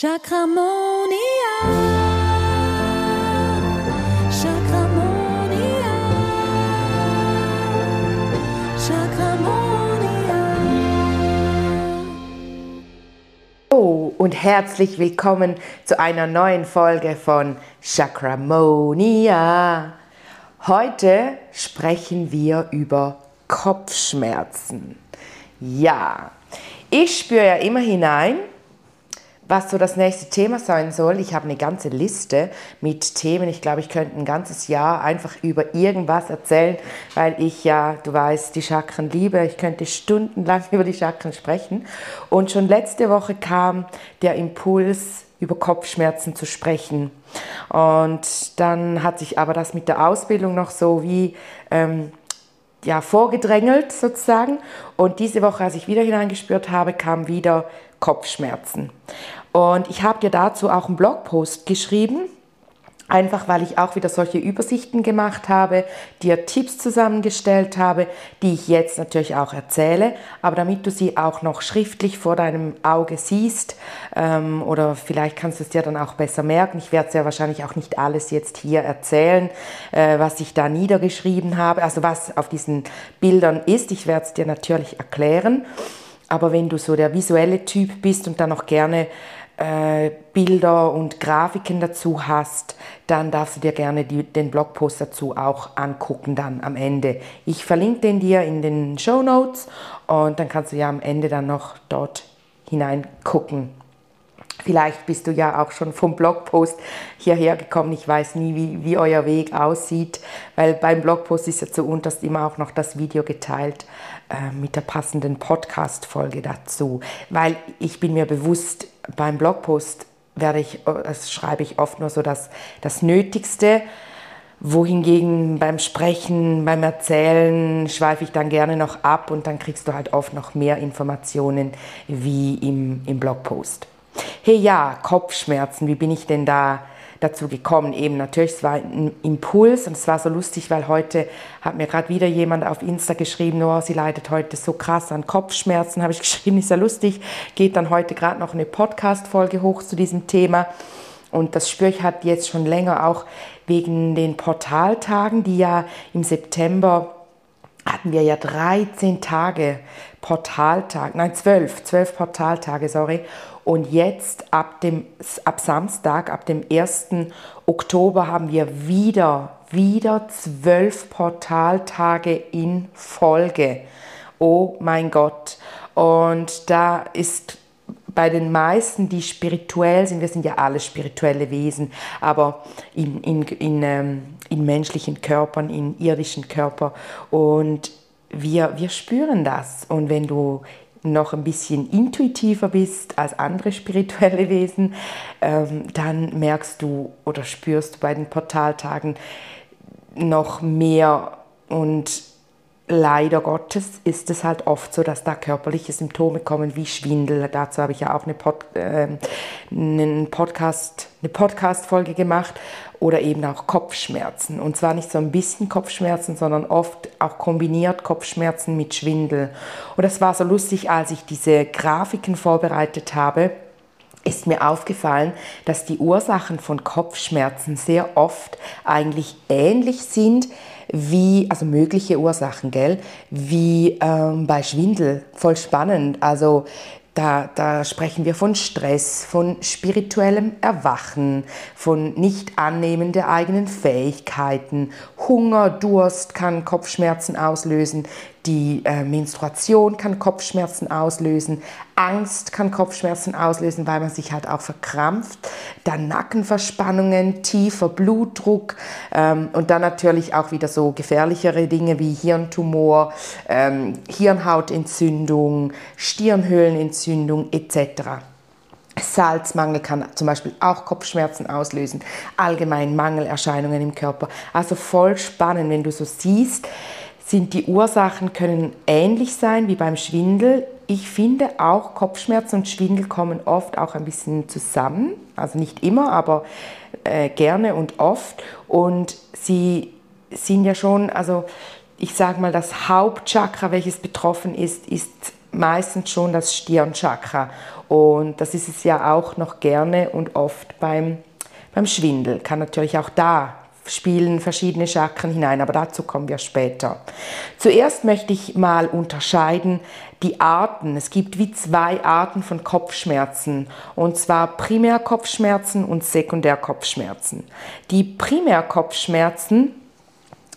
Chakramonia, Chakramonia, Chakramonia. Oh, und herzlich willkommen zu einer neuen Folge von Chakramonia. Heute sprechen wir über Kopfschmerzen. Ja, ich spüre ja immer hinein, was so das nächste Thema sein soll. Ich habe eine ganze Liste mit Themen. Ich glaube, ich könnte ein ganzes Jahr einfach über irgendwas erzählen, weil ich ja, du weißt, die Chakren liebe. Ich könnte stundenlang über die Chakren sprechen. Und schon letzte Woche kam der Impuls, über Kopfschmerzen zu sprechen. Und dann hat sich aber das mit der Ausbildung noch so wie ja, vorgedrängelt sozusagen. Und diese Woche, als ich wieder hineingespürt habe, kamen wieder Kopfschmerzen. Und ich habe dir dazu auch einen Blogpost geschrieben, einfach weil ich auch wieder solche Übersichten gemacht habe, dir Tipps zusammengestellt habe, die ich jetzt natürlich auch erzähle, aber damit du sie auch noch schriftlich vor deinem Auge siehst, oder vielleicht kannst du es dir dann auch besser merken. Ich werde es ja wahrscheinlich auch nicht alles jetzt hier erzählen, was ich da niedergeschrieben habe, also was auf diesen Bildern ist. Ich werde es dir natürlich erklären, aber wenn du so der visuelle Typ bist und dann auch gerne Bilder und Grafiken dazu hast, dann darfst du dir gerne den Blogpost dazu auch angucken dann am Ende. Ich verlinke den dir in den Shownotes und dann kannst du ja am Ende dann noch dort hineingucken. Vielleicht bist du ja auch schon vom Blogpost hierher gekommen. Ich weiß nie, wie euer Weg aussieht, weil beim Blogpost ist ja zuunterst immer auch noch das Video geteilt mit der passenden Podcast-Folge dazu, weil ich bin mir bewusst, beim Blogpost schreibe ich oft nur so das Nötigste, wohingegen beim Sprechen, beim Erzählen schweife ich dann gerne noch ab und dann kriegst du halt oft noch mehr Informationen wie im Blogpost. Hey ja, Kopfschmerzen, wie bin ich denn dazu gekommen? Eben natürlich, es war ein Impuls und es war so lustig, weil heute hat mir gerade wieder jemand auf Insta geschrieben, oh, sie leidet heute so krass an Kopfschmerzen, habe ich geschrieben, ist ja lustig, geht dann heute gerade noch eine Podcast-Folge hoch zu diesem Thema. Und das spüre ich halt jetzt schon länger, auch wegen den Portaltagen, die ja im September hatten wir ja 13 Tage Portaltage, nein 12 Portaltage, sorry. Und jetzt ab Samstag, ab dem 1. Oktober haben wir wieder 12 Portaltage in Folge. Oh mein Gott. Und da ist bei den meisten, die spirituell sind, wir sind ja alle spirituelle Wesen, aber in menschlichen Körpern, in irdischen Körpern. Und wir spüren das. Und wenn du noch ein bisschen intuitiver bist als andere spirituelle Wesen, dann merkst du oder spürst du bei den Portaltagen noch mehr. Und leider Gottes ist es halt oft so, dass da körperliche Symptome kommen wie Schwindel. Dazu habe ich ja auch eine Podcast-Folge gemacht. Oder eben auch Kopfschmerzen. Und zwar nicht so ein bisschen Kopfschmerzen, sondern oft auch kombiniert Kopfschmerzen mit Schwindel. Und das war so lustig, als ich diese Grafiken vorbereitet habe, ist mir aufgefallen, dass die Ursachen von Kopfschmerzen sehr oft eigentlich ähnlich sind wie, also mögliche Ursachen, gell, wie bei Schwindel. Voll spannend. Also da sprechen wir von Stress, von spirituellem Erwachen, von Nicht-Annehmen der eigenen Fähigkeiten. Hunger, Durst kann Kopfschmerzen auslösen. Die Menstruation kann Kopfschmerzen auslösen. Angst kann Kopfschmerzen auslösen, weil man sich halt auch verkrampft. Dann Nackenverspannungen, tiefer Blutdruck und dann natürlich auch wieder so gefährlichere Dinge wie Hirntumor, Hirnhautentzündung, Stirnhöhlenentzündung etc. Salzmangel kann zum Beispiel auch Kopfschmerzen auslösen, allgemein Mangelerscheinungen im Körper. Also voll spannend, wenn du so siehst, die Ursachen können ähnlich sein wie beim Schwindel. Ich finde auch, Kopfschmerzen und Schwindel kommen oft auch ein bisschen zusammen. Also nicht immer, aber gerne und oft. Und sie sind ja schon, also ich sage mal, das Hauptchakra, welches betroffen ist, ist meistens schon das Stirnchakra. Und das ist es ja auch noch gerne und oft beim Schwindel. Kann natürlich auch da spielen verschiedene Chakren hinein, aber dazu kommen wir später. Zuerst möchte ich mal unterscheiden die Arten. Es gibt wie zwei Arten von Kopfschmerzen, und zwar Primärkopfschmerzen und Sekundärkopfschmerzen. Die Primärkopfschmerzen,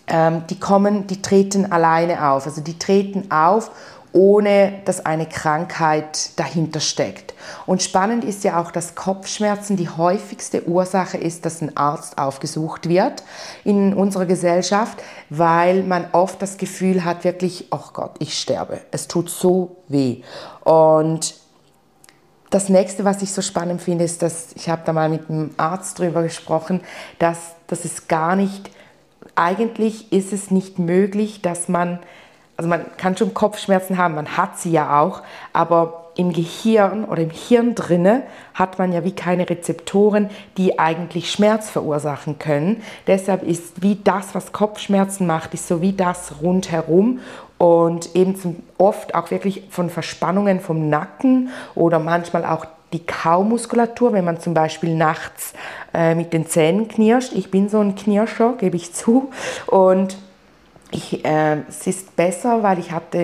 die treten alleine auf, also die treten auf, ohne dass eine Krankheit dahinter steckt. Und spannend ist ja auch, dass Kopfschmerzen die häufigste Ursache ist, dass ein Arzt aufgesucht wird in unserer Gesellschaft, weil man oft das Gefühl hat, wirklich, oh Gott, ich sterbe, es tut so weh. Und das Nächste, was ich so spannend finde, ist, dass, ich habe da mal mit einem Arzt drüber gesprochen, dass es gar nicht, eigentlich ist es nicht möglich, dass man, also man kann schon Kopfschmerzen haben, man hat sie ja auch, aber im Gehirn oder im Hirn drinne hat man ja wie keine Rezeptoren, die eigentlich Schmerz verursachen können. Deshalb ist wie das, was Kopfschmerzen macht, ist so wie das rundherum und eben oft auch wirklich von Verspannungen vom Nacken oder manchmal auch die Kaumuskulatur, wenn man zum Beispiel nachts mit den Zähnen knirscht. Ich bin so ein Knirscher, gebe ich zu, und es ist besser, weil ich hatte,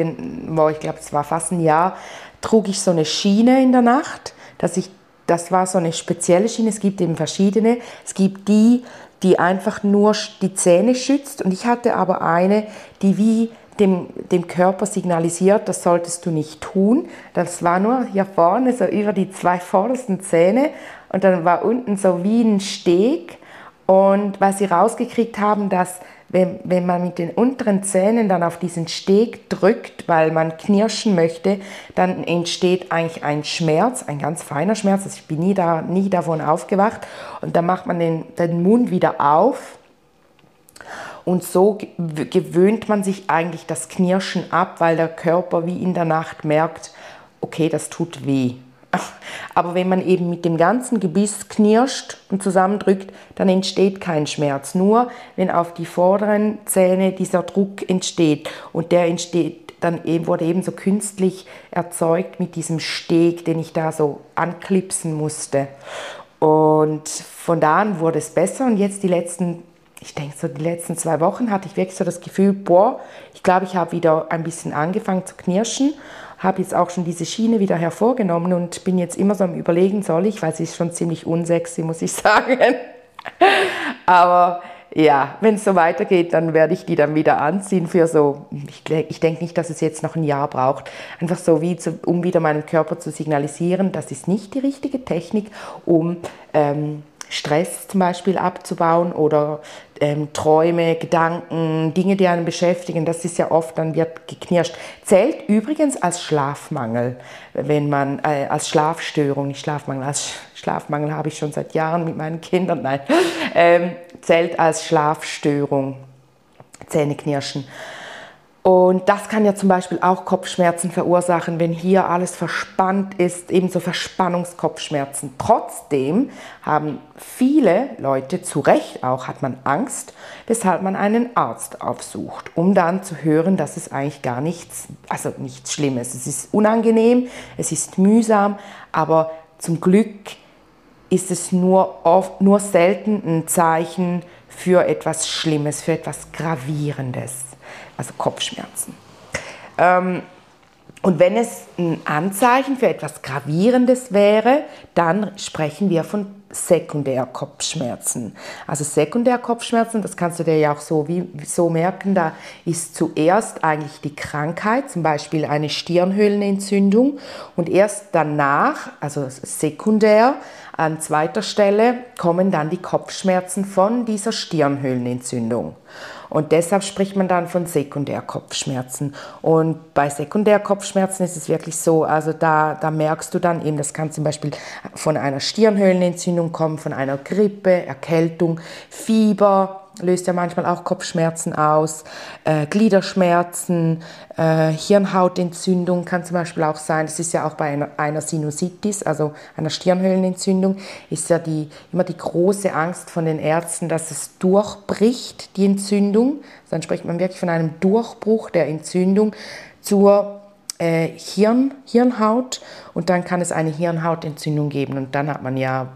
ich glaube, es war fast ein Jahr, trug ich so eine Schiene in der Nacht. Das war so eine spezielle Schiene, es gibt eben verschiedene. Es gibt die, die einfach nur die Zähne schützt, und ich hatte aber eine, die wie dem Körper signalisiert, das solltest du nicht tun. Das war nur hier vorne, so über die zwei vordersten Zähne, und dann war unten so wie ein Steg, und weil sie rausgekriegt haben, dass wenn man mit den unteren Zähnen dann auf diesen Steg drückt, weil man knirschen möchte, dann entsteht eigentlich ein Schmerz, ein ganz feiner Schmerz. Also ich bin nie davon aufgewacht. Und dann macht man den Mund wieder auf. Und so gewöhnt man sich eigentlich das Knirschen ab, weil der Körper wie in der Nacht merkt, okay, das tut weh. Aber wenn man eben mit dem ganzen Gebiss knirscht und zusammendrückt, dann entsteht kein Schmerz. Nur wenn auf die vorderen Zähne dieser Druck entsteht, und der entsteht dann eben, wurde eben so künstlich erzeugt mit diesem Steg, den ich da so anklipsen musste. Und von da an wurde es besser, und jetzt die letzten 2 Wochen hatte ich wirklich so das Gefühl, boah, ich glaube, ich habe wieder ein bisschen angefangen zu knirschen. Habe jetzt auch schon diese Schiene wieder hervorgenommen und bin jetzt immer so am Überlegen, soll ich, weil sie ist schon ziemlich unsexy, muss ich sagen. Aber ja, wenn es so weitergeht, dann werde ich die dann wieder anziehen für so, ich denke nicht, dass es jetzt noch ein Jahr braucht, einfach so wie, um wieder meinem Körper zu signalisieren, das ist nicht die richtige Technik, um Stress zum Beispiel abzubauen oder Träume, Gedanken, Dinge, die einen beschäftigen, das ist ja oft, dann wird geknirscht. Zählt übrigens als Schlafmangel, wenn man, als Schlafstörung, nicht Schlafmangel, als Schlafmangel habe ich schon seit Jahren mit meinen Kindern, nein, zählt als Schlafstörung, Zähneknirschen. Und das kann ja zum Beispiel auch Kopfschmerzen verursachen, wenn hier alles verspannt ist, ebenso Verspannungskopfschmerzen. Trotzdem haben viele Leute, zu Recht auch, hat man Angst, weshalb man einen Arzt aufsucht, um dann zu hören, dass es eigentlich gar nichts, also nichts Schlimmes. Es ist unangenehm, es ist mühsam, aber zum Glück ist es nur selten ein Zeichen für etwas Schlimmes, für etwas Gravierendes. Also Kopfschmerzen. Und wenn es ein Anzeichen für etwas Gravierendes wäre, dann sprechen wir von Sekundärkopfschmerzen. Also Sekundärkopfschmerzen, das kannst du dir ja auch so merken, da ist zuerst eigentlich die Krankheit, zum Beispiel eine Stirnhöhlenentzündung, und erst danach, also sekundär, an zweiter Stelle kommen dann die Kopfschmerzen von dieser Stirnhöhlenentzündung. Und deshalb spricht man dann von Sekundärkopfschmerzen. Und bei Sekundärkopfschmerzen ist es wirklich so, also da merkst du dann eben, das kann zum Beispiel von einer Stirnhöhlenentzündung kommen, von einer Grippe, Erkältung, Fieber, löst ja manchmal auch Kopfschmerzen aus, Gliederschmerzen, Hirnhautentzündung kann zum Beispiel auch sein. Das ist ja auch bei einer Sinusitis, also einer Stirnhöhlenentzündung, ist ja immer die große Angst von den Ärzten, dass es durchbricht, die Entzündung. Also dann spricht man wirklich von einem Durchbruch der Entzündung zur Hirnhaut, und dann kann es eine Hirnhautentzündung geben und dann hat man ja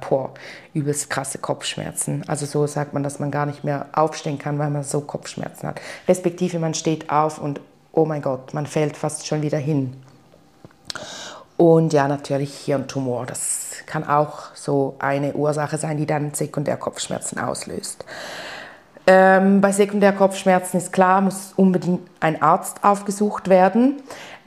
übelst krasse Kopfschmerzen. Also so sagt man, dass man gar nicht mehr aufstehen kann, weil man so Kopfschmerzen hat. Respektive man steht auf und oh mein Gott, man fällt fast schon wieder hin. Und ja, natürlich Hirntumor, das kann auch so eine Ursache sein, die dann Sekundärkopfschmerzen auslöst. Bei Sekundärkopfschmerzen ist klar, muss unbedingt ein Arzt aufgesucht werden.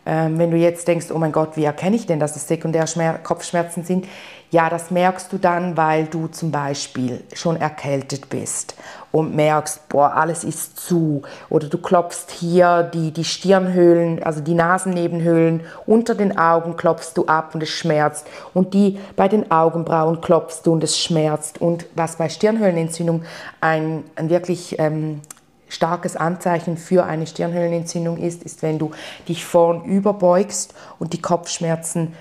Wenn du jetzt denkst, oh mein Gott, wie erkenne ich denn, dass es Sekundärkopfschmerzen sind? Ja, das merkst du dann, weil du zum Beispiel schon erkältet bist und merkst, boah, alles ist zu. Oder du klopfst hier die Stirnhöhlen, also die Nasennebenhöhlen, unter den Augen klopfst du ab und es schmerzt. Und bei den Augenbrauen klopfst du und es schmerzt. Und was bei Stirnhöhlenentzündung ein wirklich starkes Anzeichen für eine Stirnhöhlenentzündung ist, ist, wenn du dich vorn überbeugst und die Kopfschmerzen,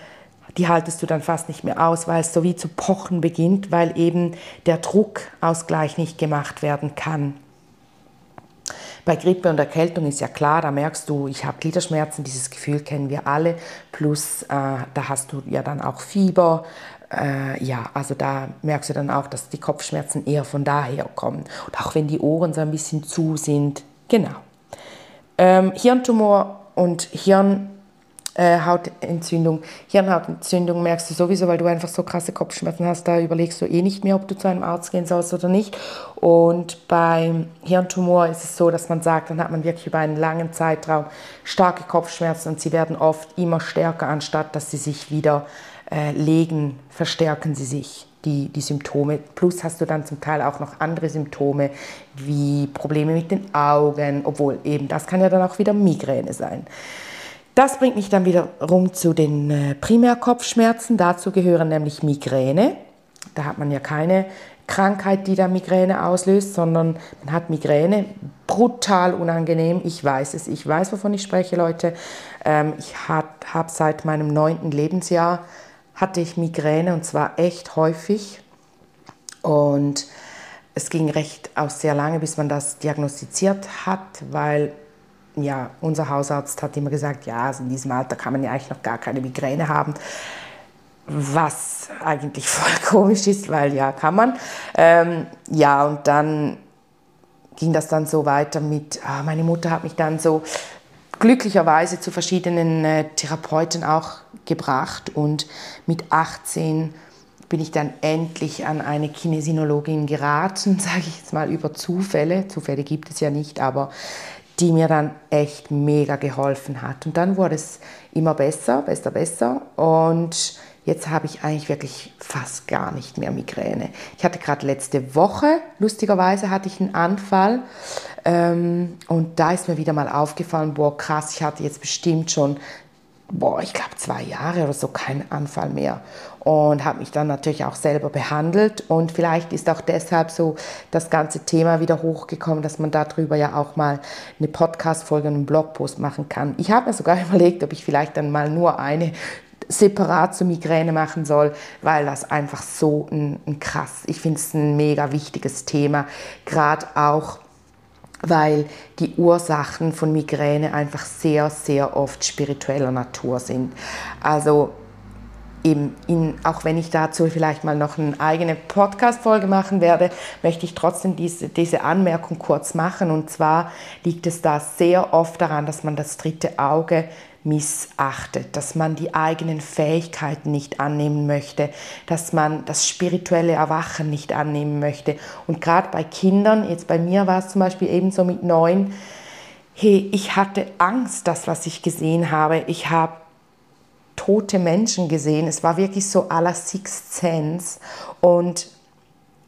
die haltest du dann fast nicht mehr aus, weil es so wie zu pochen beginnt, weil eben der Druckausgleich nicht gemacht werden kann. Bei Grippe und Erkältung ist ja klar, da merkst du, ich habe Gliederschmerzen, dieses Gefühl kennen wir alle, plus da hast du ja dann auch Fieber, ja, also da merkst du dann auch, dass die Kopfschmerzen eher von daher kommen. Und auch wenn die Ohren so ein bisschen zu sind, genau. Hirntumor und Hirnhautentzündung merkst du sowieso, weil du einfach so krasse Kopfschmerzen hast, da überlegst du eh nicht mehr, ob du zu einem Arzt gehen sollst oder nicht. Und beim Hirntumor ist es so, dass man sagt, dann hat man wirklich über einen langen Zeitraum starke Kopfschmerzen und sie werden oft immer stärker, anstatt dass sie sich wieder legen, verstärken sie sich, die Symptome. Plus hast du dann zum Teil auch noch andere Symptome, wie Probleme mit den Augen, obwohl eben das kann ja dann auch wieder Migräne sein. Das bringt mich dann wiederum zu den Primärkopfschmerzen. Dazu gehören nämlich Migräne. Da hat man ja keine Krankheit, die da Migräne auslöst, sondern man hat Migräne. Brutal unangenehm, ich weiß es. Ich weiß, wovon ich spreche, Leute. Ich habe seit meinem 9. Lebensjahr hatte ich Migräne, und zwar echt häufig. Und es ging recht auch sehr lange, bis man das diagnostiziert hat, weil ja, unser Hausarzt hat immer gesagt, ja, also in diesem Alter kann man ja eigentlich noch gar keine Migräne haben, was eigentlich voll komisch ist, weil ja, kann man. Ja, und dann ging das dann so weiter mit, meine Mutter hat mich dann so glücklicherweise zu verschiedenen Therapeuten auch gebracht, und mit 18 bin ich dann endlich an eine Kinesiologin geraten, sage ich jetzt mal, über Zufälle. Zufälle gibt es ja nicht, aber die mir dann echt mega geholfen hat. Und dann wurde es immer besser. Und jetzt habe ich eigentlich wirklich fast gar nicht mehr Migräne. Ich hatte gerade letzte Woche, lustigerweise, hatte ich einen Anfall. Und da ist mir wieder mal aufgefallen, boah, krass, ich hatte jetzt bestimmt schon, ich glaube 2 Jahre oder so keinen Anfall mehr. Und habe mich dann natürlich auch selber behandelt. Und vielleicht ist auch deshalb so das ganze Thema wieder hochgekommen, dass man darüber ja auch mal eine Podcast-Folge und einen Blogpost machen kann. Ich habe mir sogar überlegt, ob ich vielleicht dann mal nur eine separat zur Migräne machen soll, weil das einfach so ich finde es ein mega wichtiges Thema, gerade auch, weil die Ursachen von Migräne einfach sehr, sehr oft spiritueller Natur sind. Also eben auch wenn ich dazu vielleicht mal noch eine eigene Podcast-Folge machen werde, möchte ich trotzdem diese Anmerkung kurz machen. Und zwar liegt es da sehr oft daran, dass man das dritte Auge missachtet, dass man die eigenen Fähigkeiten nicht annehmen möchte, dass man das spirituelle Erwachen nicht annehmen möchte. Und gerade bei Kindern, jetzt bei mir war es zum Beispiel ebenso mit 9, hey, ich hatte Angst, das, was ich gesehen habe. Ich habe tote Menschen gesehen. Es war wirklich so à la Sixth Sense. Und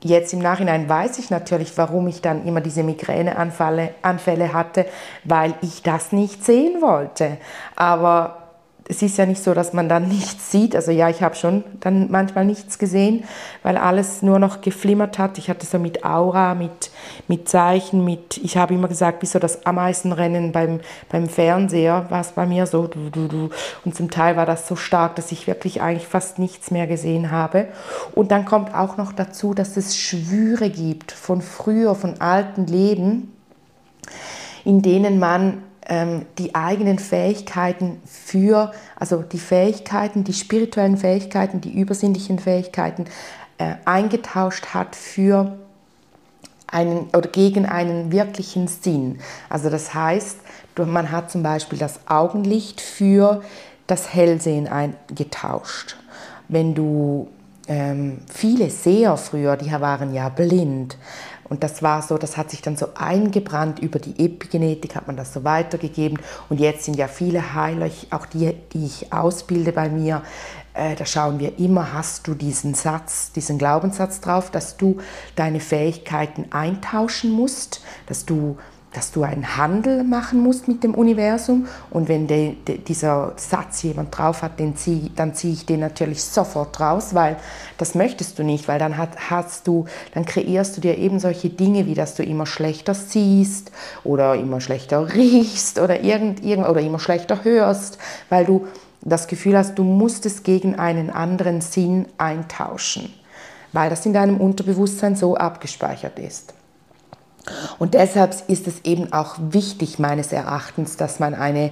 jetzt im Nachhinein weiß ich natürlich, warum ich dann immer diese Migräneanfälle hatte, weil ich das nicht sehen wollte. Aber es ist ja nicht so, dass man dann nichts sieht. Also ja, ich habe schon dann manchmal nichts gesehen, weil alles nur noch geflimmert hat. Ich hatte so mit Aura, mit Zeichen, ich habe immer gesagt, wie so das Ameisenrennen beim Fernseher war es bei mir so. Und zum Teil war das so stark, dass ich wirklich eigentlich fast nichts mehr gesehen habe. Und dann kommt auch noch dazu, dass es Schwüre gibt von früher, von alten Leben, in denen man die eigenen Fähigkeiten für, also die Fähigkeiten, die spirituellen Fähigkeiten, die übersinnlichen Fähigkeiten eingetauscht hat für einen oder gegen einen wirklichen Sinn. Also das heißt, man hat zum Beispiel das Augenlicht für das Hellsehen eingetauscht. Wenn du viele Seher früher, die waren ja blind, und das war so, das hat sich dann so eingebrannt, über die Epigenetik hat man das so weitergegeben, und jetzt sind ja viele Heiler, auch die, die ich ausbilde bei mir, da schauen wir immer, hast du diesen Satz, diesen Glaubenssatz drauf, dass du deine Fähigkeiten eintauschen musst, dass du einen Handel machen musst mit dem Universum, und wenn dieser Satz jemand drauf hat, dann ziehe ich den natürlich sofort raus, weil das möchtest du nicht, weil dann dann kreierst du dir eben solche Dinge, wie dass du immer schlechter siehst oder immer schlechter riechst oder oder immer schlechter hörst, weil du das Gefühl hast, du musst es gegen einen anderen Sinn eintauschen, weil das in deinem Unterbewusstsein so abgespeichert ist. Und deshalb ist es eben auch wichtig, meines Erachtens, dass man eine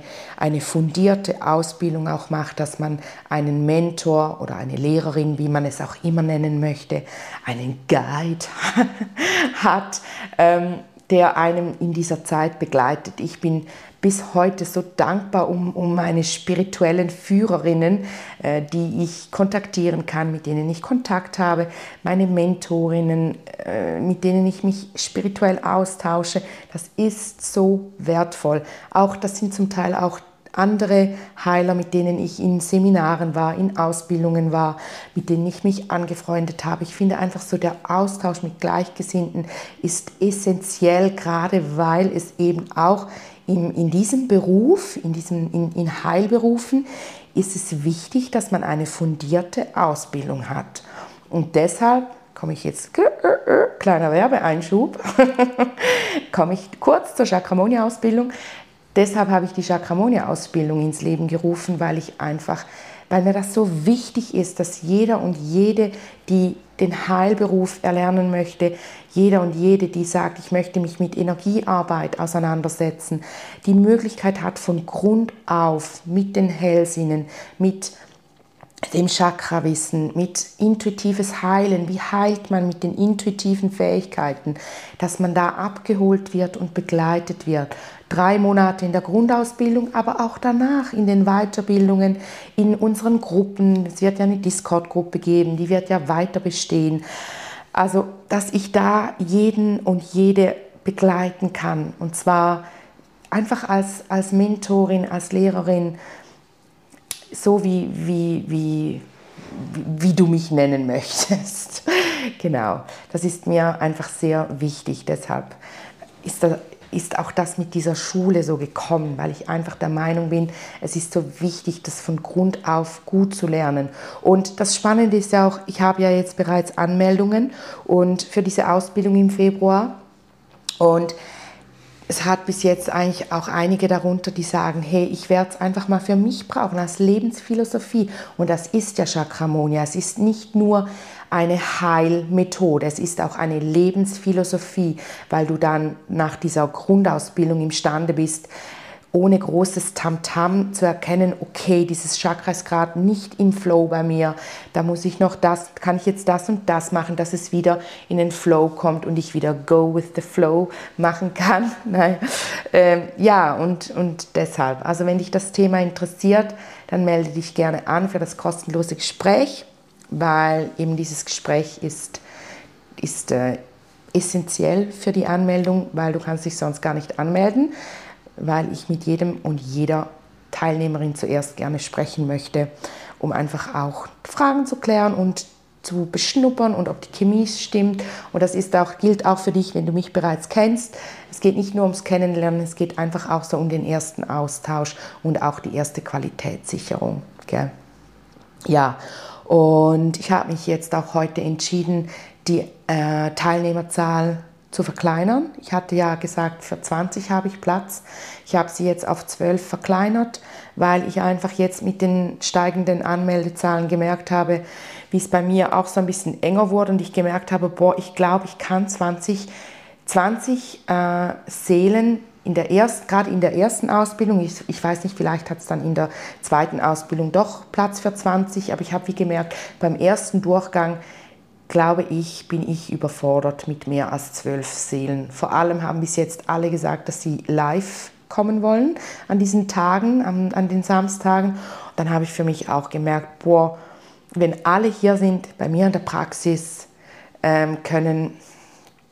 fundierte Ausbildung auch macht, dass man einen Mentor oder eine Lehrerin, wie man es auch immer nennen möchte, einen Guide hat, der einem in dieser Zeit begleitet. Ich bin bis heute so dankbar um meine spirituellen Führerinnen, die ich kontaktieren kann, mit denen ich Kontakt habe, meine Mentorinnen, mit denen ich mich spirituell austausche. Das ist so wertvoll. Auch das sind zum Teil auch andere Heiler, mit denen ich in Seminaren war, in Ausbildungen war, mit denen ich mich angefreundet habe. Ich finde einfach so, der Austausch mit Gleichgesinnten ist essentiell, gerade weil es eben auch in diesem Beruf, in Heilberufen, ist es wichtig, dass man eine fundierte Ausbildung hat. Und deshalb komme ich jetzt, kleiner Werbeeinschub, komme ich kurz zur Chakramonia-Ausbildung. Deshalb habe ich die Chakramonia-Ausbildung ins Leben gerufen, weil mir das so wichtig ist, dass jeder und jede, die den Heilberuf erlernen möchte, jeder und jede, die sagt, ich möchte mich mit Energiearbeit auseinandersetzen, die Möglichkeit hat, von Grund auf mit den Hellsinnen, mit dem Chakrawissen, mit intuitives Heilen, wie heilt man mit den intuitiven Fähigkeiten, dass man da abgeholt wird und begleitet wird. 3 Monate in der Grundausbildung, aber auch danach in den Weiterbildungen, in unseren Gruppen. Es wird ja eine Discord-Gruppe geben, die wird ja weiter bestehen. Also, dass ich da jeden und jede begleiten kann, und zwar einfach als Mentorin, als Lehrerin, so wie du mich nennen möchtest. Genau, das ist mir einfach sehr wichtig. Deshalb ist auch das mit dieser Schule so gekommen, weil ich einfach der Meinung bin, es ist so wichtig, das von Grund auf gut zu lernen. Und das Spannende ist ja auch, ich habe ja jetzt bereits Anmeldungen und für diese Ausbildung im Februar, und es hat bis jetzt eigentlich auch einige darunter, die sagen, hey, ich werde es einfach mal für mich brauchen als Lebensphilosophie. Und das ist ja Chakramonia. Es ist nicht nur eine Heilmethode, es ist auch eine Lebensphilosophie, weil du dann nach dieser Grundausbildung imstande bist, ohne großes Tamtam zu erkennen, okay, dieses Chakra ist gerade nicht im Flow bei mir, da muss ich noch das, kann ich jetzt das und das machen, dass es wieder in den Flow kommt und ich wieder go with the flow machen kann. Nein. Ja, und deshalb, also wenn dich das Thema interessiert, dann melde dich gerne an für das kostenlose Gespräch, weil eben dieses Gespräch ist essentiell für die Anmeldung, weil du kannst dich sonst gar nicht anmelden, weil ich mit jedem und jeder Teilnehmerin zuerst gerne sprechen möchte, um einfach auch Fragen zu klären und zu beschnuppern und ob die Chemie stimmt. Und das gilt auch für dich, wenn du mich bereits kennst. Es geht nicht nur ums Kennenlernen, es geht einfach auch so um den ersten Austausch und auch die erste Qualitätssicherung. Gell? Ja, und ich habe mich jetzt auch heute entschieden, die Teilnehmerzahl zu verkleinern. Ich hatte ja gesagt, für 20 habe ich Platz. Ich habe sie jetzt auf 12 verkleinert, weil ich einfach jetzt mit den steigenden Anmeldezahlen gemerkt habe, wie es bei mir auch so ein bisschen enger wurde, und ich gemerkt habe, boah, ich glaube, ich kann 20 Seelen gerade in der ersten Ausbildung, ich weiß nicht, vielleicht hat es dann in der zweiten Ausbildung doch Platz für 20, aber ich habe wie gemerkt, beim ersten Durchgang, glaube ich, bin ich überfordert mit mehr als 12 Seelen. Vor allem haben bis jetzt alle gesagt, dass sie live kommen wollen an diesen Tagen, an den Samstagen. Dann habe ich für mich auch gemerkt, boah, wenn alle hier sind, bei mir in der Praxis, können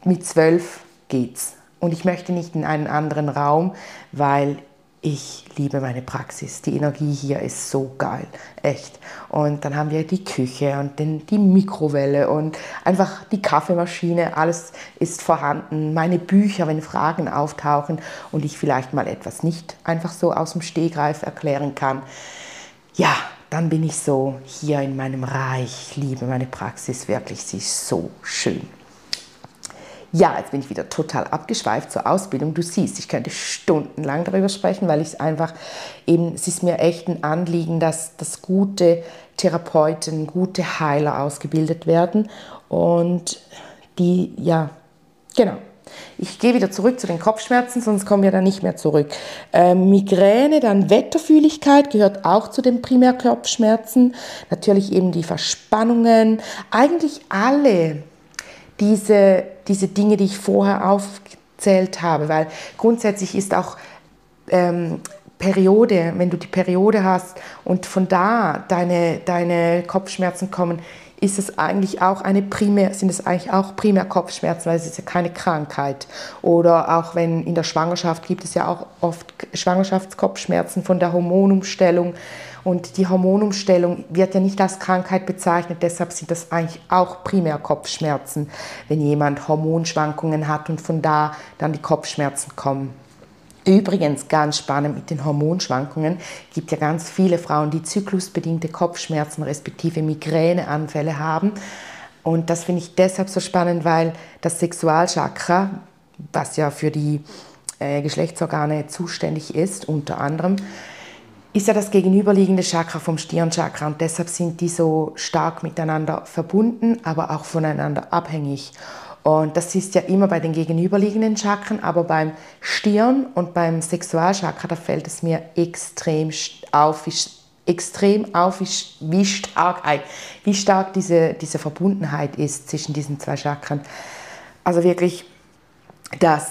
mit 12 geht's. Und ich möchte nicht in einen anderen Raum, weil ich liebe meine Praxis. Die Energie hier ist so geil, echt. Und dann haben wir die Küche und die Mikrowelle und einfach die Kaffeemaschine, alles ist vorhanden. Meine Bücher, wenn Fragen auftauchen und ich vielleicht mal etwas nicht einfach so aus dem Stegreif erklären kann, ja, dann bin ich so hier in meinem Reich. Ich liebe meine Praxis wirklich, sie ist so schön. Ja, jetzt bin ich wieder total abgeschweift zur Ausbildung. Du siehst, ich könnte stundenlang darüber sprechen, weil ich es einfach eben, es ist mir echt ein Anliegen, dass gute Therapeuten, gute Heiler ausgebildet werden. Und die, ja, genau. Ich gehe wieder zurück zu den Kopfschmerzen, sonst kommen wir da nicht mehr zurück. Migräne, dann Wetterfühligkeit gehört auch zu den Primärkopfschmerzen. Natürlich eben die Verspannungen, eigentlich alle diese Dinge, die ich vorher aufgezählt habe, weil grundsätzlich ist auch Periode, wenn du die Periode hast und von da deine Kopfschmerzen kommen, sind es eigentlich auch primär Kopfschmerzen, weil es ist ja keine Krankheit. Oder auch wenn in der Schwangerschaft gibt es ja auch oft Schwangerschaftskopfschmerzen von der Hormonumstellung. Und die Hormonumstellung wird ja nicht als Krankheit bezeichnet, deshalb sind das eigentlich auch primär Kopfschmerzen, wenn jemand Hormonschwankungen hat und von da dann die Kopfschmerzen kommen. Übrigens, ganz spannend mit den Hormonschwankungen, gibt ja ganz viele Frauen, die zyklusbedingte Kopfschmerzen respektive Migräneanfälle haben. Und das finde ich deshalb so spannend, weil das Sexualchakra, was ja für die Geschlechtsorgane zuständig ist, unter anderem, ist ja das gegenüberliegende Chakra vom Stirnchakra und deshalb sind die so stark miteinander verbunden, aber auch voneinander abhängig. Und das ist ja immer bei den gegenüberliegenden Chakren, aber beim Stirn und beim Sexualchakra, da fällt es mir extrem auf, wie stark diese Verbundenheit ist zwischen diesen zwei Chakren. Also wirklich, das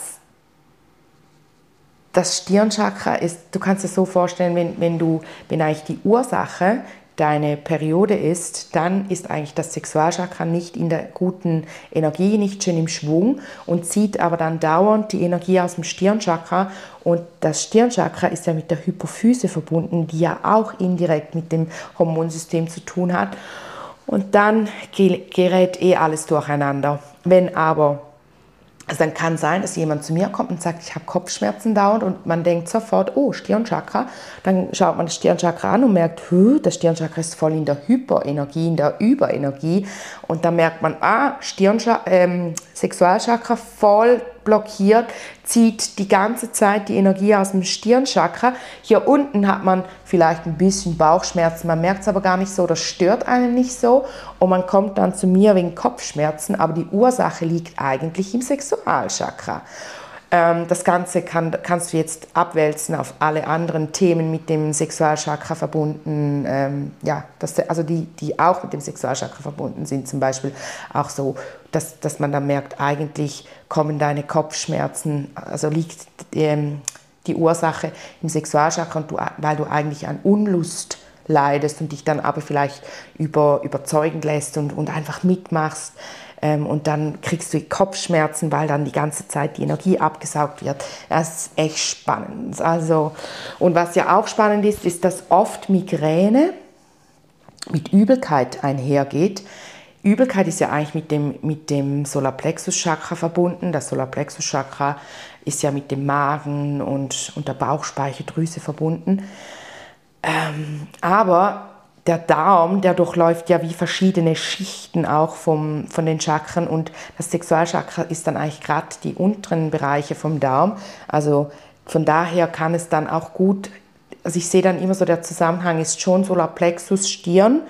Stirnchakra ist, du kannst dir so vorstellen, wenn eigentlich die Ursache deine Periode ist, dann ist eigentlich das Sexualchakra nicht in der guten Energie, nicht schön im Schwung und zieht aber dann dauernd die Energie aus dem Stirnchakra. Und das Stirnchakra ist ja mit der Hypophyse verbunden, die ja auch indirekt mit dem Hormonsystem zu tun hat. Und dann gerät alles durcheinander. Also dann kann sein, dass jemand zu mir kommt und sagt, ich habe Kopfschmerzen dauernd und man denkt sofort, oh, Stirnchakra. Dann schaut man das Stirnchakra an und merkt, das Stirnchakra ist voll in der Hyperenergie, in der Überenergie. Und dann merkt man, Sexualchakra voll blockiert, zieht die ganze Zeit die Energie aus dem Stirnchakra. Hier unten hat man vielleicht ein bisschen Bauchschmerzen, man merkt es aber gar nicht so, das stört einen nicht so und man kommt dann zu mir wegen Kopfschmerzen, aber die Ursache liegt eigentlich im Sexualchakra. Das Ganze kannst du jetzt abwälzen auf alle anderen Themen mit dem Sexualchakra verbunden, die auch mit dem Sexualchakra verbunden sind, zum Beispiel auch so, dass man dann merkt, eigentlich kommen deine Kopfschmerzen, also liegt die Ursache im Sexualchakra, und weil du eigentlich an Unlust leidest und dich dann aber vielleicht überzeugen lässt und einfach mitmachst. Und dann kriegst du Kopfschmerzen, weil dann die ganze Zeit die Energie abgesaugt wird. Das ist echt spannend. Also, und was ja auch spannend ist, ist, dass oft Migräne mit Übelkeit einhergeht. Übelkeit ist ja eigentlich mit dem Solarplexuschakra verbunden. Das Solarplexuschakra ist ja mit dem Magen und der Bauchspeicheldrüse verbunden. Aber der Darm, der durchläuft ja wie verschiedene Schichten auch von den Chakren, und das Sexualchakra ist dann eigentlich gerade die unteren Bereiche vom Darm. Also von daher kann es dann auch gut, also ich sehe dann immer so, der Zusammenhang ist schon Solarplexus, Stirn,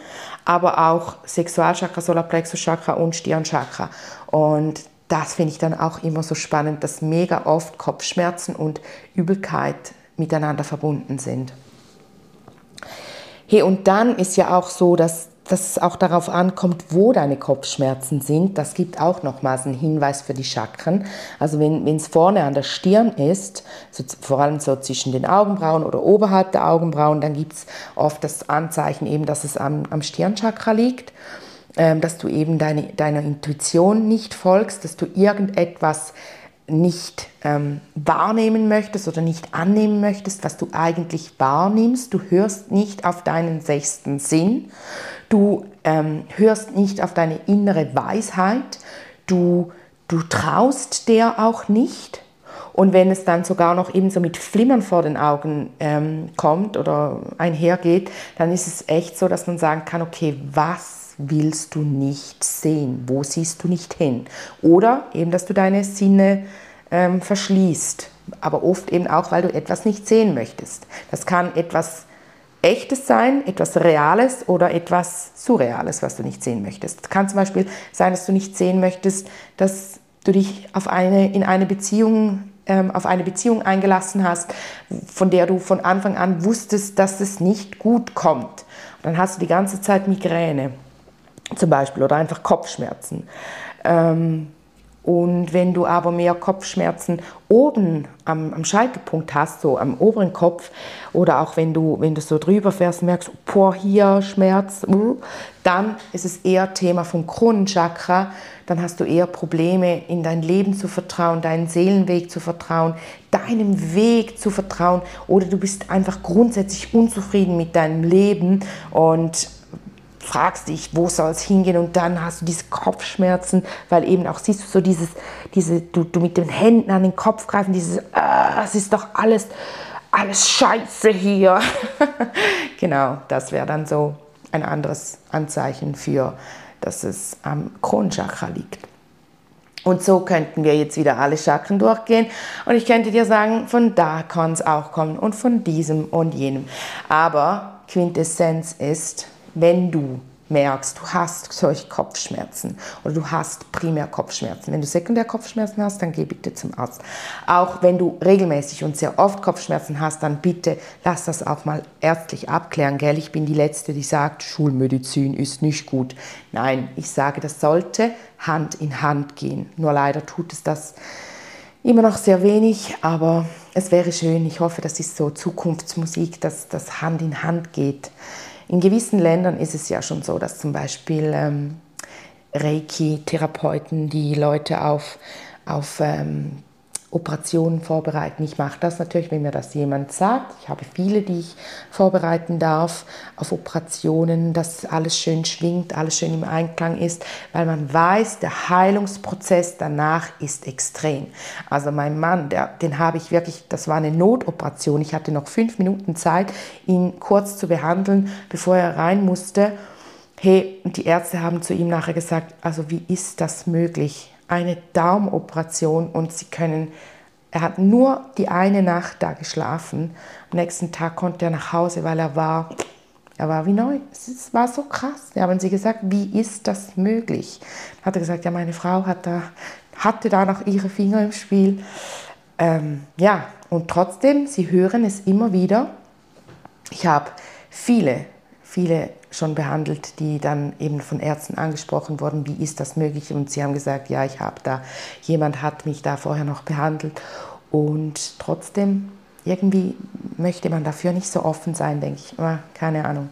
aber auch Sexualchakra, Solarplexuschakra und Stirnchakra. Und das finde ich dann auch immer so spannend, dass mega oft Kopfschmerzen und Übelkeit miteinander verbunden sind. Hey, und dann ist ja auch so, dass es auch darauf ankommt, wo deine Kopfschmerzen sind. Das gibt auch nochmals einen Hinweis für die Chakren. Also wenn es vorne an der Stirn ist, so, vor allem so zwischen den Augenbrauen oder oberhalb der Augenbrauen, dann gibt es oft das Anzeichen eben, dass es am Stirnchakra liegt, dass du eben deiner Intuition nicht folgst, dass du irgendetwas nicht wahrnehmen möchtest oder nicht annehmen möchtest, was du eigentlich wahrnimmst. Du hörst nicht auf deinen sechsten Sinn, du hörst nicht auf deine innere Weisheit, du traust der auch nicht. Und wenn es dann sogar noch eben so mit Flimmern vor den Augen kommt oder einhergeht, dann ist es echt so, dass man sagen kann, okay, was willst du nicht sehen? Wo siehst du nicht hin? Oder eben, dass du deine Sinne verschließt, aber oft eben auch, weil du etwas nicht sehen möchtest. Das kann etwas Echtes sein, etwas Reales oder etwas Surreales, was du nicht sehen möchtest. Es kann zum Beispiel sein, dass du nicht sehen möchtest, dass du dich auf eine Beziehung eingelassen hast, von der du von Anfang an wusstest, dass es nicht gut kommt. Und dann hast du die ganze Zeit Migräne zum Beispiel oder einfach Kopfschmerzen. Und wenn du aber mehr Kopfschmerzen oben am Scheitelpunkt hast, so am oberen Kopf, oder auch wenn du so drüber fährst und merkst, boah, hier Schmerz, dann ist es eher Thema vom Kronenchakra, dann hast du eher Probleme, in dein Leben zu vertrauen, deinen Seelenweg zu vertrauen, deinem Weg zu vertrauen, oder du bist einfach grundsätzlich unzufrieden mit deinem Leben und fragst dich, wo soll es hingehen, und dann hast du diese Kopfschmerzen, weil eben auch siehst du so du mit den Händen an den Kopf greifen, es ist doch alles Scheiße hier. Genau, das wäre dann so ein anderes Anzeichen für, dass es am Kronenchakra liegt. Und so könnten wir jetzt wieder alle Chakren durchgehen und ich könnte dir sagen, von da kann es auch kommen und von diesem und jenem. Aber Quintessenz ist, wenn du merkst, du hast solche Kopfschmerzen oder du hast primär Kopfschmerzen. Wenn du sekundär Kopfschmerzen hast, dann geh bitte zum Arzt. Auch wenn du regelmäßig und sehr oft Kopfschmerzen hast, dann bitte lass das auch mal ärztlich abklären, gell? Ich bin die Letzte, die sagt, Schulmedizin ist nicht gut. Nein, ich sage, das sollte Hand in Hand gehen. Nur leider tut es das immer noch sehr wenig, aber es wäre schön. Ich hoffe, das ist so Zukunftsmusik, dass das Hand in Hand geht. In gewissen Ländern ist es ja schon so, dass zum Beispiel Reiki-Therapeuten die Leute auf Operationen vorbereiten. Ich mache das natürlich, wenn mir das jemand sagt. Ich habe viele, die ich vorbereiten darf auf Operationen, dass alles schön schwingt, alles schön im Einklang ist, weil man weiß, der Heilungsprozess danach ist extrem. Also mein Mann, den habe ich wirklich, das war eine Notoperation. Ich hatte noch 5 Minuten Zeit, ihn kurz zu behandeln, bevor er rein musste. Hey, und die Ärzte haben zu ihm nachher gesagt, also wie ist das möglich? Eine Darmoperation, und er hat nur die eine Nacht da geschlafen. Am nächsten Tag konnte er nach Hause, weil er war wie neu. Es war so krass. Da haben sie gesagt, wie ist das möglich? Dann hat er gesagt, ja, meine Frau hatte da noch ihre Finger im Spiel. Ja, und trotzdem, sie hören es immer wieder. Ich habe viele schon behandelt, die dann eben von Ärzten angesprochen wurden, wie ist das möglich? Und sie haben gesagt, ja, jemand hat mich da vorher noch behandelt. Und trotzdem, irgendwie möchte man dafür nicht so offen sein, denke ich. Keine Ahnung.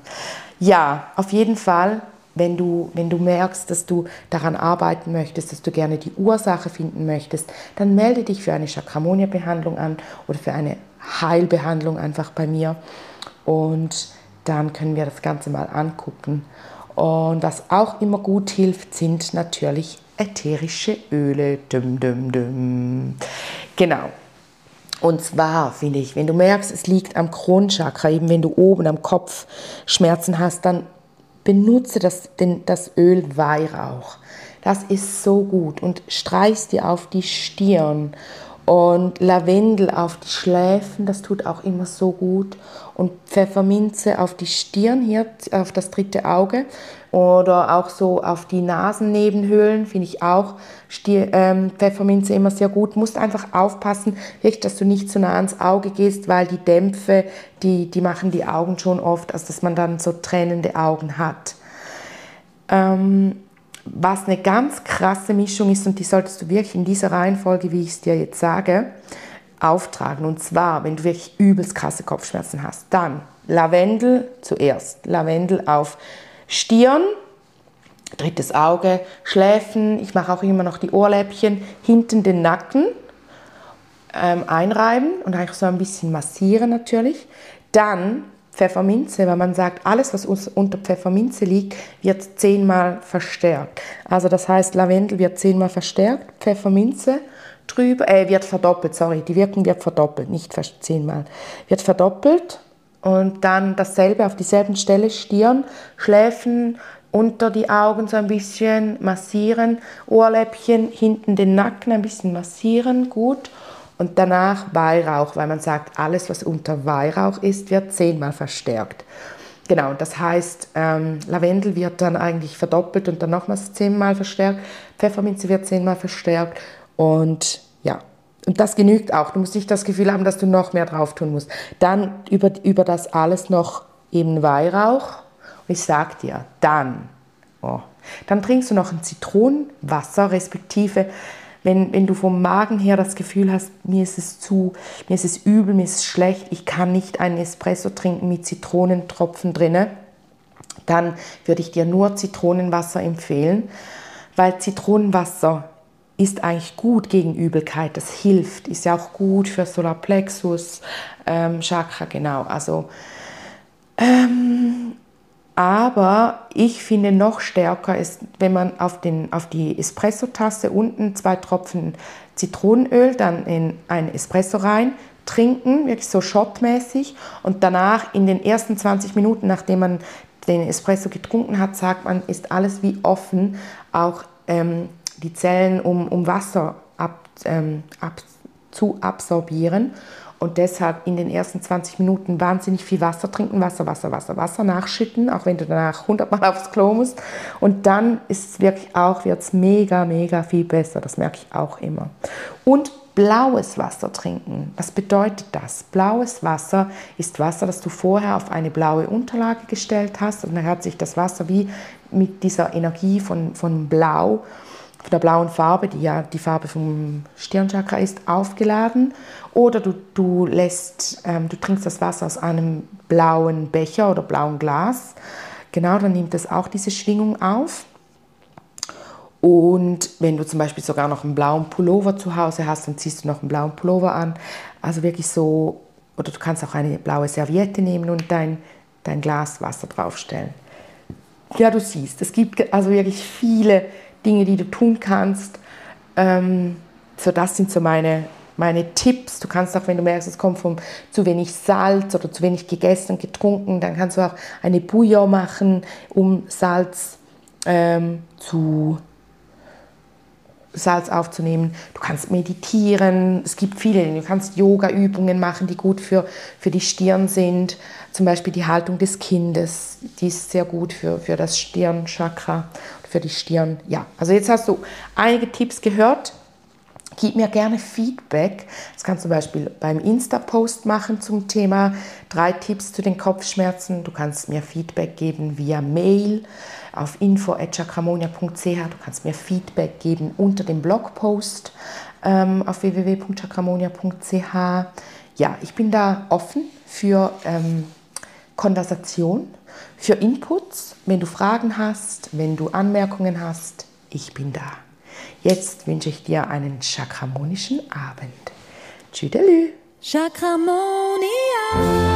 Ja, auf jeden Fall, wenn du merkst, dass du daran arbeiten möchtest, dass du gerne die Ursache finden möchtest, dann melde dich für eine Chakramonia-Behandlung an oder für eine Heilbehandlung einfach bei mir. Und dann können wir das Ganze mal angucken. Und was auch immer gut hilft, sind natürlich ätherische Öle. Genau. Und zwar, finde ich, wenn du merkst, es liegt am Kronenchakra, eben wenn du oben am Kopf Schmerzen hast, dann benutze das Öl Weihrauch. Das ist so gut. Und streich dir auf die Stirn Und Lavendel auf die Schläfen, das tut auch immer so gut. Und Pfefferminze auf die Stirn, hier auf das dritte Auge. Oder auch so auf die Nasennebenhöhlen, finde ich auch Pfefferminze immer sehr gut. Musst einfach aufpassen, wirklich, dass du nicht zu nah ans Auge gehst, weil die Dämpfe, die machen die Augen schon oft, also dass man dann so tränende Augen hat. Was eine ganz krasse Mischung ist, und die solltest du wirklich in dieser Reihenfolge, wie ich es dir jetzt sage, auftragen. Und zwar, wenn du wirklich übelst krasse Kopfschmerzen hast, dann Lavendel zuerst. Lavendel auf Stirn, drittes Auge, Schläfen, ich mache auch immer noch die Ohrläppchen, hinten den Nacken einreiben und einfach so ein bisschen massieren natürlich. Dann Pfefferminze, weil man sagt, alles, was unter Pfefferminze liegt, wird 10-mal verstärkt. Also das heißt, Lavendel wird 10-mal verstärkt, Pfefferminze drüber, wird verdoppelt, sorry, die Wirkung wird verdoppelt, nicht 10-mal, wird verdoppelt. Und dann dasselbe auf dieselben Stelle, Stirn, Schläfen, unter die Augen so ein bisschen massieren, Ohrläppchen, hinten den Nacken ein bisschen massieren, gut. Und danach Weihrauch, weil man sagt, alles, was unter Weihrauch ist, wird 10-mal verstärkt. Genau, das heißt, Lavendel wird dann eigentlich verdoppelt und dann nochmals 10-mal verstärkt. Pfefferminze wird 10-mal verstärkt und ja, und das genügt auch. Du musst nicht das Gefühl haben, dass du noch mehr drauf tun musst. Dann über das alles noch eben Weihrauch und ich sag dir, dann trinkst du noch ein Zitronenwasser, respektive Wenn du vom Magen her das Gefühl hast, mir ist es übel, mir ist es schlecht, ich kann nicht einen Espresso trinken mit Zitronentropfen drin, dann würde ich dir nur Zitronenwasser empfehlen, weil Zitronenwasser ist eigentlich gut gegen Übelkeit, das hilft, ist ja auch gut für Solarplexus, Chakra, genau, also... Aber ich finde, noch stärker ist, wenn man auf die Espresso-Tasse unten 2 Tropfen Zitronenöl, dann in einen Espresso rein, trinken, wirklich so shotmäßig. Und danach in den ersten 20 Minuten, nachdem man den Espresso getrunken hat, sagt man, ist alles wie offen, auch die Zellen, um Wasser zu absorbieren. Und deshalb in den ersten 20 Minuten wahnsinnig viel Wasser trinken, Wasser nachschütten, auch wenn du danach 100-mal aufs Klo musst. Und dann ist es wirklich auch, wird es mega, mega viel besser, das merke ich auch immer. Und blaues Wasser trinken, was bedeutet das? Blaues Wasser ist Wasser, das du vorher auf eine blaue Unterlage gestellt hast und dann hat sich das Wasser wie mit dieser Energie von Blau, von der blauen Farbe, die ja die Farbe vom Stirnchakra ist, aufgeladen. Oder du trinkst das Wasser aus einem blauen Becher oder blauen Glas. Genau, dann nimmt das auch diese Schwingung auf. Und wenn du zum Beispiel sogar noch einen blauen Pullover zu Hause hast, dann ziehst du noch einen blauen Pullover an. Also wirklich so, oder du kannst auch eine blaue Serviette nehmen und dein Glas Wasser draufstellen. Ja, du siehst, es gibt also wirklich viele Dinge, die du tun kannst. So, das sind so meine Tipps. Du kannst auch, wenn du merkst, es kommt von zu wenig Salz oder zu wenig gegessen und getrunken, dann kannst du auch eine Bouillon machen, um Salz aufzunehmen. Du kannst meditieren, es gibt viele, du kannst Yoga-Übungen machen, die gut für die Stirn sind, zum Beispiel die Haltung des Kindes, die ist sehr gut für das Stirnchakra, für die Stirn. Ja, also jetzt hast du einige Tipps gehört, gib mir gerne Feedback, das kannst du zum Beispiel beim Insta-Post machen zum Thema 3 Tipps zu den Kopfschmerzen, du kannst mir Feedback geben via Mail, auf info@chakramonia.ch. Du kannst mir Feedback geben unter dem Blogpost auf www.chakramonia.ch. Ja, ich bin da offen für Konversation, für Inputs. Wenn du Fragen hast, wenn du Anmerkungen hast, ich bin da. Jetzt wünsche ich dir einen chakramonischen Abend. Tschüdelü! Chakramonia.